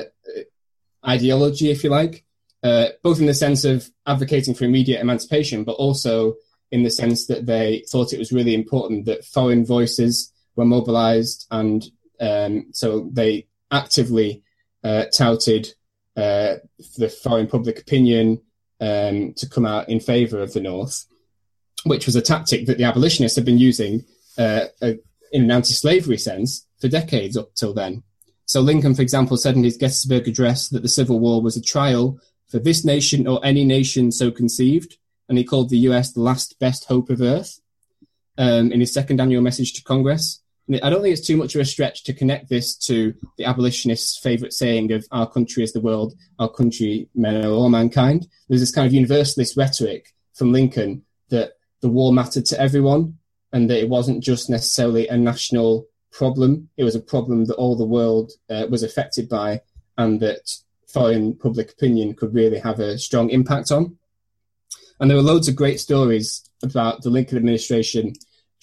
ideology, if you like, uh, both in the sense of advocating for immediate emancipation, but also in the sense that they thought it was really important that foreign voices were mobilized. And um, so they actively uh, touted uh, the foreign public opinion Um, to come out in favour of the North, which was a tactic that the abolitionists had been using uh, uh, in an anti-slavery sense for decades up till then. So Lincoln, for example, said in his Gettysburg Address that the Civil War was a trial for this nation or any nation so conceived, and he called the U S the last best hope of earth um, in his second annual message to Congress. And I don't think it's too much of a stretch to connect this to the abolitionists' favourite saying of our country is the world, our country, men are all mankind. There's this kind of universalist rhetoric from Lincoln that the war mattered to everyone and that it wasn't just necessarily a national problem. It was a problem that all the world uh, was affected by and that foreign public opinion could really have a strong impact on. And there were loads of great stories about the Lincoln administration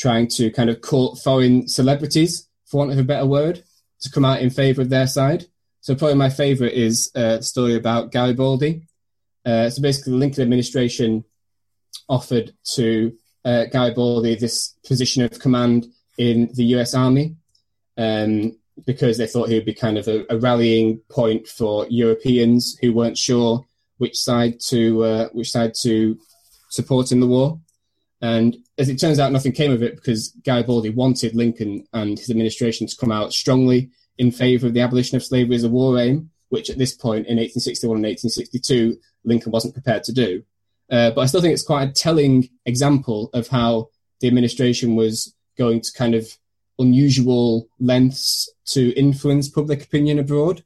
trying to kind of court foreign celebrities, for want of a better word, to come out in favour of their side. So probably my favourite is uh, the story about Garibaldi. Uh, so basically the Lincoln administration offered to uh, Garibaldi this position of command in the U S Army um, because they thought he would be kind of a, a rallying point for Europeans who weren't sure which side to uh, which side to support in the war. And as it turns out, nothing came of it because Garibaldi wanted Lincoln and his administration to come out strongly in favour of the abolition of slavery as a war aim. which at this point in eighteen sixty-one and eighteen sixty-two, Lincoln wasn't prepared to do. Uh, but I still think it's quite a telling example of how the administration was going to kind of unusual lengths to influence public opinion abroad.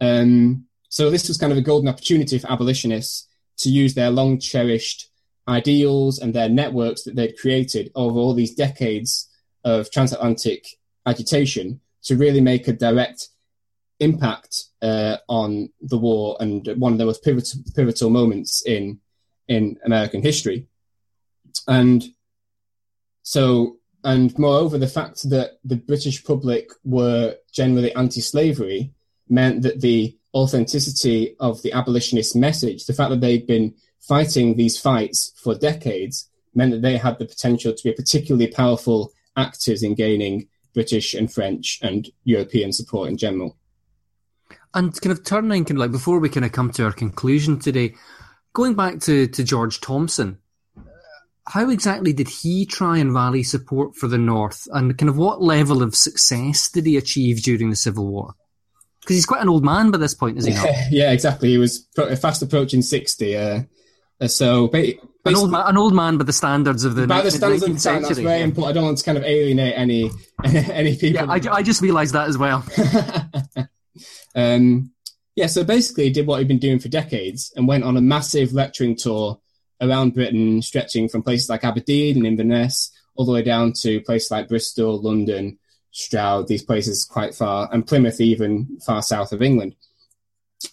Um, so this was kind of a golden opportunity for abolitionists to use their long-cherished ideals and their networks that they'd created over all these decades of transatlantic agitation to really make a direct impact uh, on the war and one of the most pivotal, pivotal moments in in American history. And so, and moreover, the fact that the British public were generally anti-slavery meant that the authenticity of the abolitionist message, the fact that they'd been fighting these fights for decades, meant that they had the potential to be particularly powerful actors in gaining British and French and European support in general. And kind of turning, kind of like before we kind of come to our conclusion today, going back to, to George Thompson, how exactly did he try and rally support for the North, and kind of what level of success did he achieve during the Civil War? Because he's quite an old man by this point, isn't he? Yeah, yeah, exactly. He was pro- fast approaching sixty. Uh, so ba- an old man, an old man by the standards of the by the standards of the time. That's very important. I don't want to kind of alienate any any people. Yeah, I, I just realised that as well. um, yeah, so basically, he did what he'd been doing for decades and went on a massive lecturing tour around Britain, stretching from places like Aberdeen and Inverness all the way down to places like Bristol, London, Stroud, these places quite far, and Plymouth even, far south of England.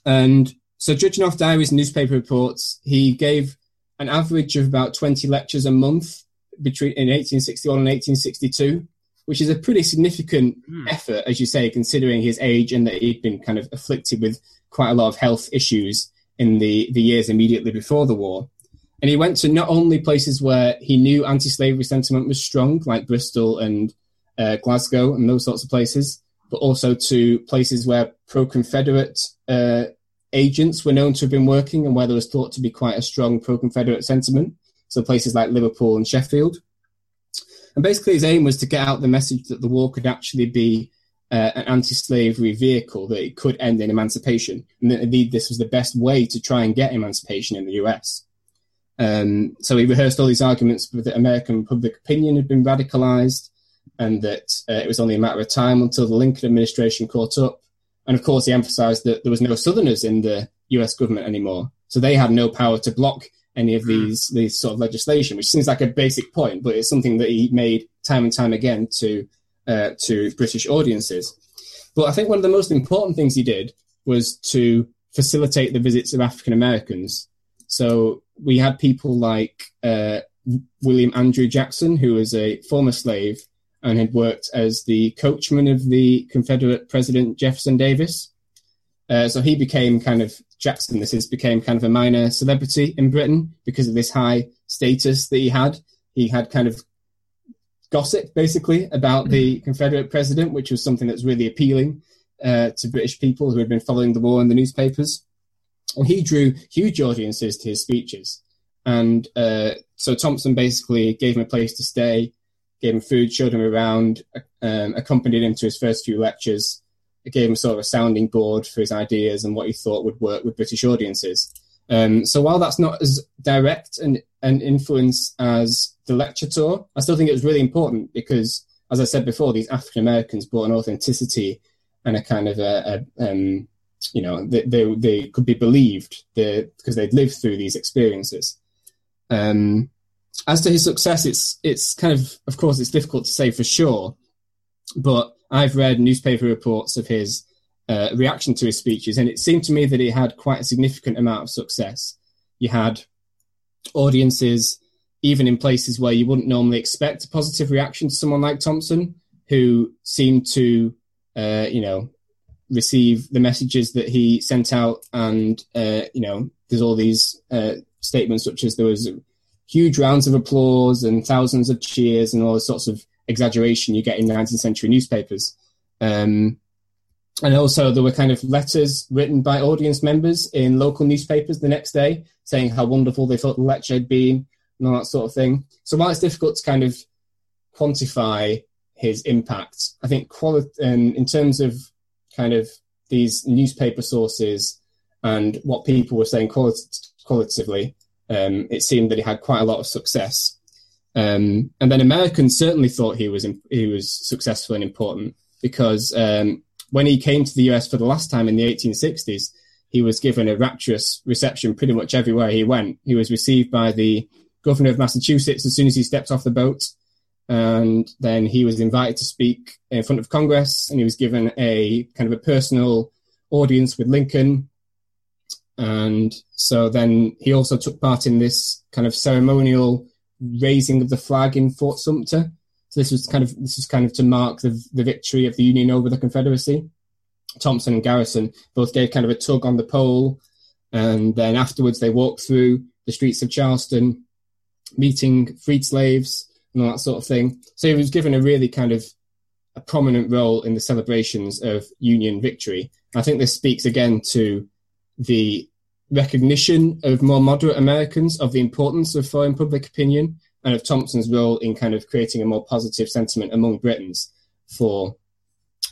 And so judging off diaries and newspaper reports, he gave an average of about twenty lectures a month between in eighteen sixty-one and eighteen sixty-two, which is a pretty significant mm. effort, as you say, considering his age and that he'd been kind of afflicted with quite a lot of health issues in the, the years immediately before the war. And he went to not only places where he knew anti-slavery sentiment was strong, like Bristol and uh, Glasgow and those sorts of places, but also to places where pro-Confederate uh, agents were known to have been working and where there was thought to be quite a strong pro-Confederate sentiment. So places like Liverpool and Sheffield. And basically his aim was to get out the message that the war could actually be uh, an anti-slavery vehicle, that it could end in emancipation. And that indeed this was the best way to try and get emancipation in the U S. Um, so he rehearsed all these arguments that American public opinion had been radicalized and that uh, it was only a matter of time until the Lincoln administration caught up. And of course, he emphasized that there was no Southerners in the U S government anymore. So they had no power to block any of these, these sort of legislation, which seems like a basic point, but it's something that he made time and time again to, uh, to British audiences. But I think one of the most important things he did was to facilitate the visits of African Americans. So we had people like uh, William Andrew Jackson, who was a former slave and had worked as the coachman of the Confederate President Jefferson Davis. Uh, so he became kind of, Jackson, this is, became kind of a minor celebrity in Britain because of this high status that he had. He had kind of gossip, basically, about the Confederate president, which was something that's really appealing uh, to British people who had been following the war in the newspapers. And he drew huge audiences to his speeches. And uh, so Thompson basically gave him a place to stay, gave him food, showed him around, um, accompanied him to his first few lectures, gave him sort of a sounding board for his ideas and what he thought would work with British audiences. Um, so while that's not as direct an, an influence as the lecture tour, I still think it was really important because, as I said before, these African Americans brought an authenticity and a kind of a... a um, you know, they, they they could be believed because they'd lived through these experiences. Um, as to his success, it's it's kind of, of course, it's difficult to say for sure, but I've read newspaper reports of his uh, reaction to his speeches, and it seemed to me that he had quite a significant amount of success. You had audiences, even in places where you wouldn't normally expect a positive reaction to someone like Thompson, who seemed to, uh, you know, receive the messages that he sent out, and uh, you know, there's all these uh, statements such as there was huge rounds of applause and thousands of cheers and all the sorts of exaggeration you get in nineteenth century newspapers. Um, and also there were kind of letters written by audience members in local newspapers the next day saying how wonderful they thought the lecture had been and all that sort of thing. So while it's difficult to kind of quantify his impact, I think quali- um, in terms of kind of these newspaper sources and what people were saying qualit- qualitatively, um, it seemed that he had quite a lot of success. Um, and then Americans certainly thought he was in, he was successful and important because um, when he came to the U S for the last time in the eighteen sixties, he was given a rapturous reception pretty much everywhere he went. He was received by the governor of Massachusetts as soon as he stepped off the boat. And then he was invited to speak in front of Congress, and he was given a kind of a personal audience with Lincoln. And so then he also took part in this kind of ceremonial raising of the flag in Fort Sumter. So this was kind of this was kind of to mark the, the victory of the Union over the Confederacy. Thompson and Garrison both gave kind of a tug on the pole, and then afterwards they walked through the streets of Charleston, meeting freed slaves and all that sort of thing. So he was given a really kind of a prominent role in the celebrations of Union victory. I think this speaks again to the recognition of more moderate Americans of the importance of foreign public opinion and of Thompson's role in kind of creating a more positive sentiment among Britons for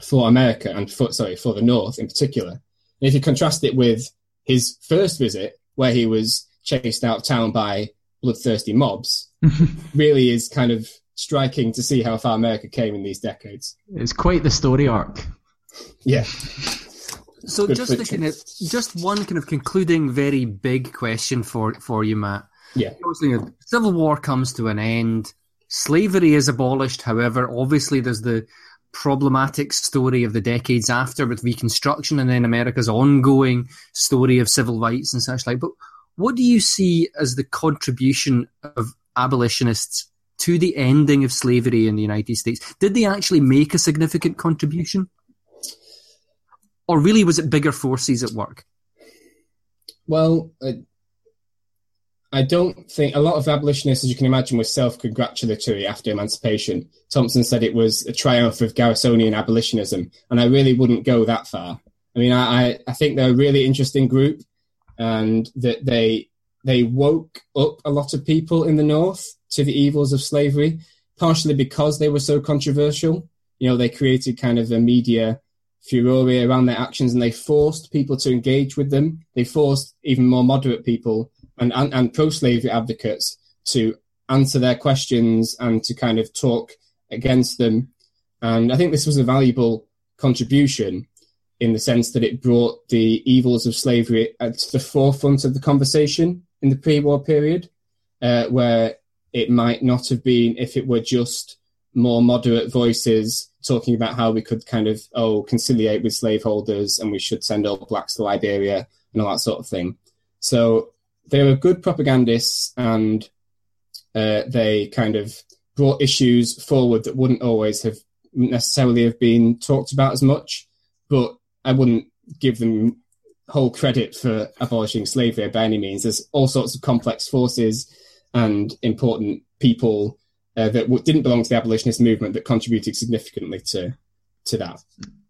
for America and for, sorry, for the North in particular. And if you contrast it with his first visit, where he was chased out of town by bloodthirsty mobs, really is kind of striking to see how far America came in these decades. It's quite the story arc. Yeah. So Good just the kind of, just one kind of concluding very big question for, for you, Matt. Yeah. Civil War comes to an end. Slavery is abolished. However, obviously there's the problematic story of the decades after with Reconstruction and then America's ongoing story of civil rights and such like. But what do you see as the contribution of abolitionists to the ending of slavery in the United States? Did they actually make a significant contribution? Or really was it bigger forces at work? Well, I, I don't think a lot of abolitionists, as you can imagine, were self-congratulatory after emancipation. Thompson said it was a triumph of Garrisonian abolitionism, and I really wouldn't go that far. I mean, I, I think they're a really interesting group, and that they they woke up a lot of people in the North to the evils of slavery, partially because they were so controversial. You know, they created kind of a media furore around their actions, and they forced people to engage with them. They forced even more moderate people and, and, and pro-slavery advocates to answer their questions and to kind of talk against them. And I think this was a valuable contribution in the sense that it brought the evils of slavery at the forefront of the conversation in the pre-war period, uh, where it might not have been if it were just more moderate voices talking about how we could kind of, oh, conciliate with slaveholders and we should send all blacks to Liberia and all that sort of thing. So they were good propagandists, and uh, they kind of brought issues forward that wouldn't always have necessarily have been talked about as much, but I wouldn't give them whole credit for abolishing slavery by any means. There's all sorts of complex forces and important people Uh, that w- didn't belong to the abolitionist movement that contributed significantly to to that.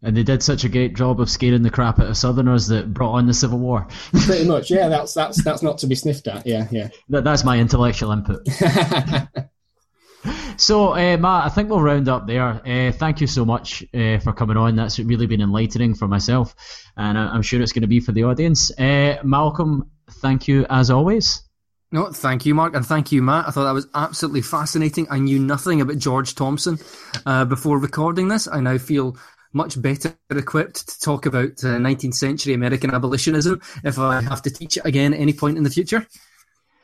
And they did such a great job of scaring the crap out of Southerners that brought on the Civil War. Pretty much, yeah. That's that's that's not to be sniffed at. Yeah, yeah. That, that's my intellectual input. So, uh, Matt, I think we'll round up there. Uh, thank you so much uh, for coming on. That's really been enlightening for myself, and I- I'm sure it's going to be for the audience. Uh, Malcolm, thank you as always. No, thank you, Mark, and thank you, Matt. I thought that was absolutely fascinating. I knew nothing about George Thompson uh, before recording this. I now feel much better equipped to talk about uh, nineteenth century American abolitionism if I have to teach it again at any point in the future.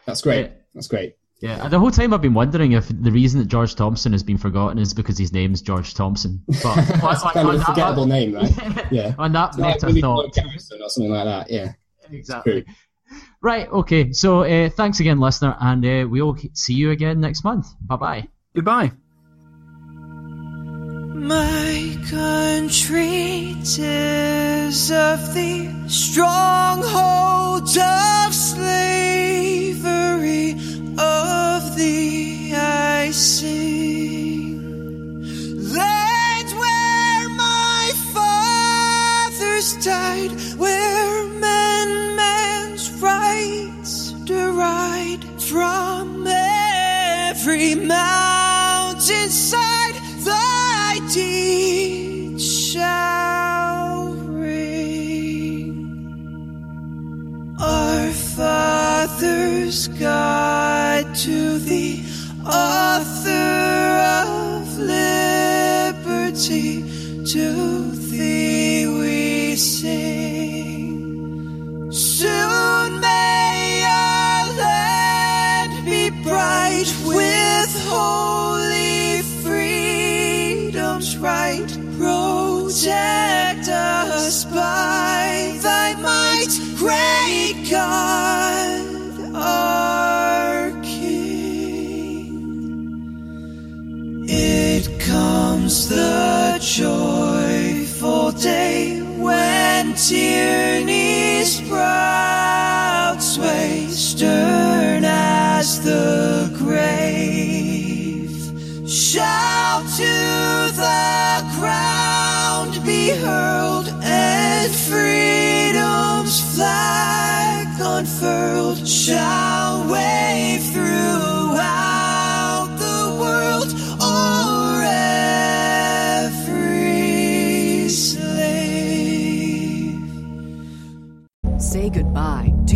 That's great. That's great. Yeah, the whole time I've been wondering if the reason that George Thompson has been forgotten is because his name's George Thompson. But that's like, kind of a forgettable that, name, right? Yeah. On that it's meta like thought. Garrison or something like that, yeah. Exactly. Right, okay. So uh, thanks again, listener, and uh, we'll see you again next month. Bye-bye. Goodbye. My country, 'tis of the strongholds of slavery, of the I sing. Land where my fathers died, where rights derived from every mountain side, thy deeds shall ring. Pilgrim's Guide to the Author of Liberty, to thee we sing. Soon may our land be bright with holy freedom's right. Protect us by thy might, great God, our King. It comes the joyful day when tyranny's proud sway, stern as the grave, shall to the ground be hurled, and freedom's flag unfurled shall wave throughout the world o'er every slave. Say goodbye to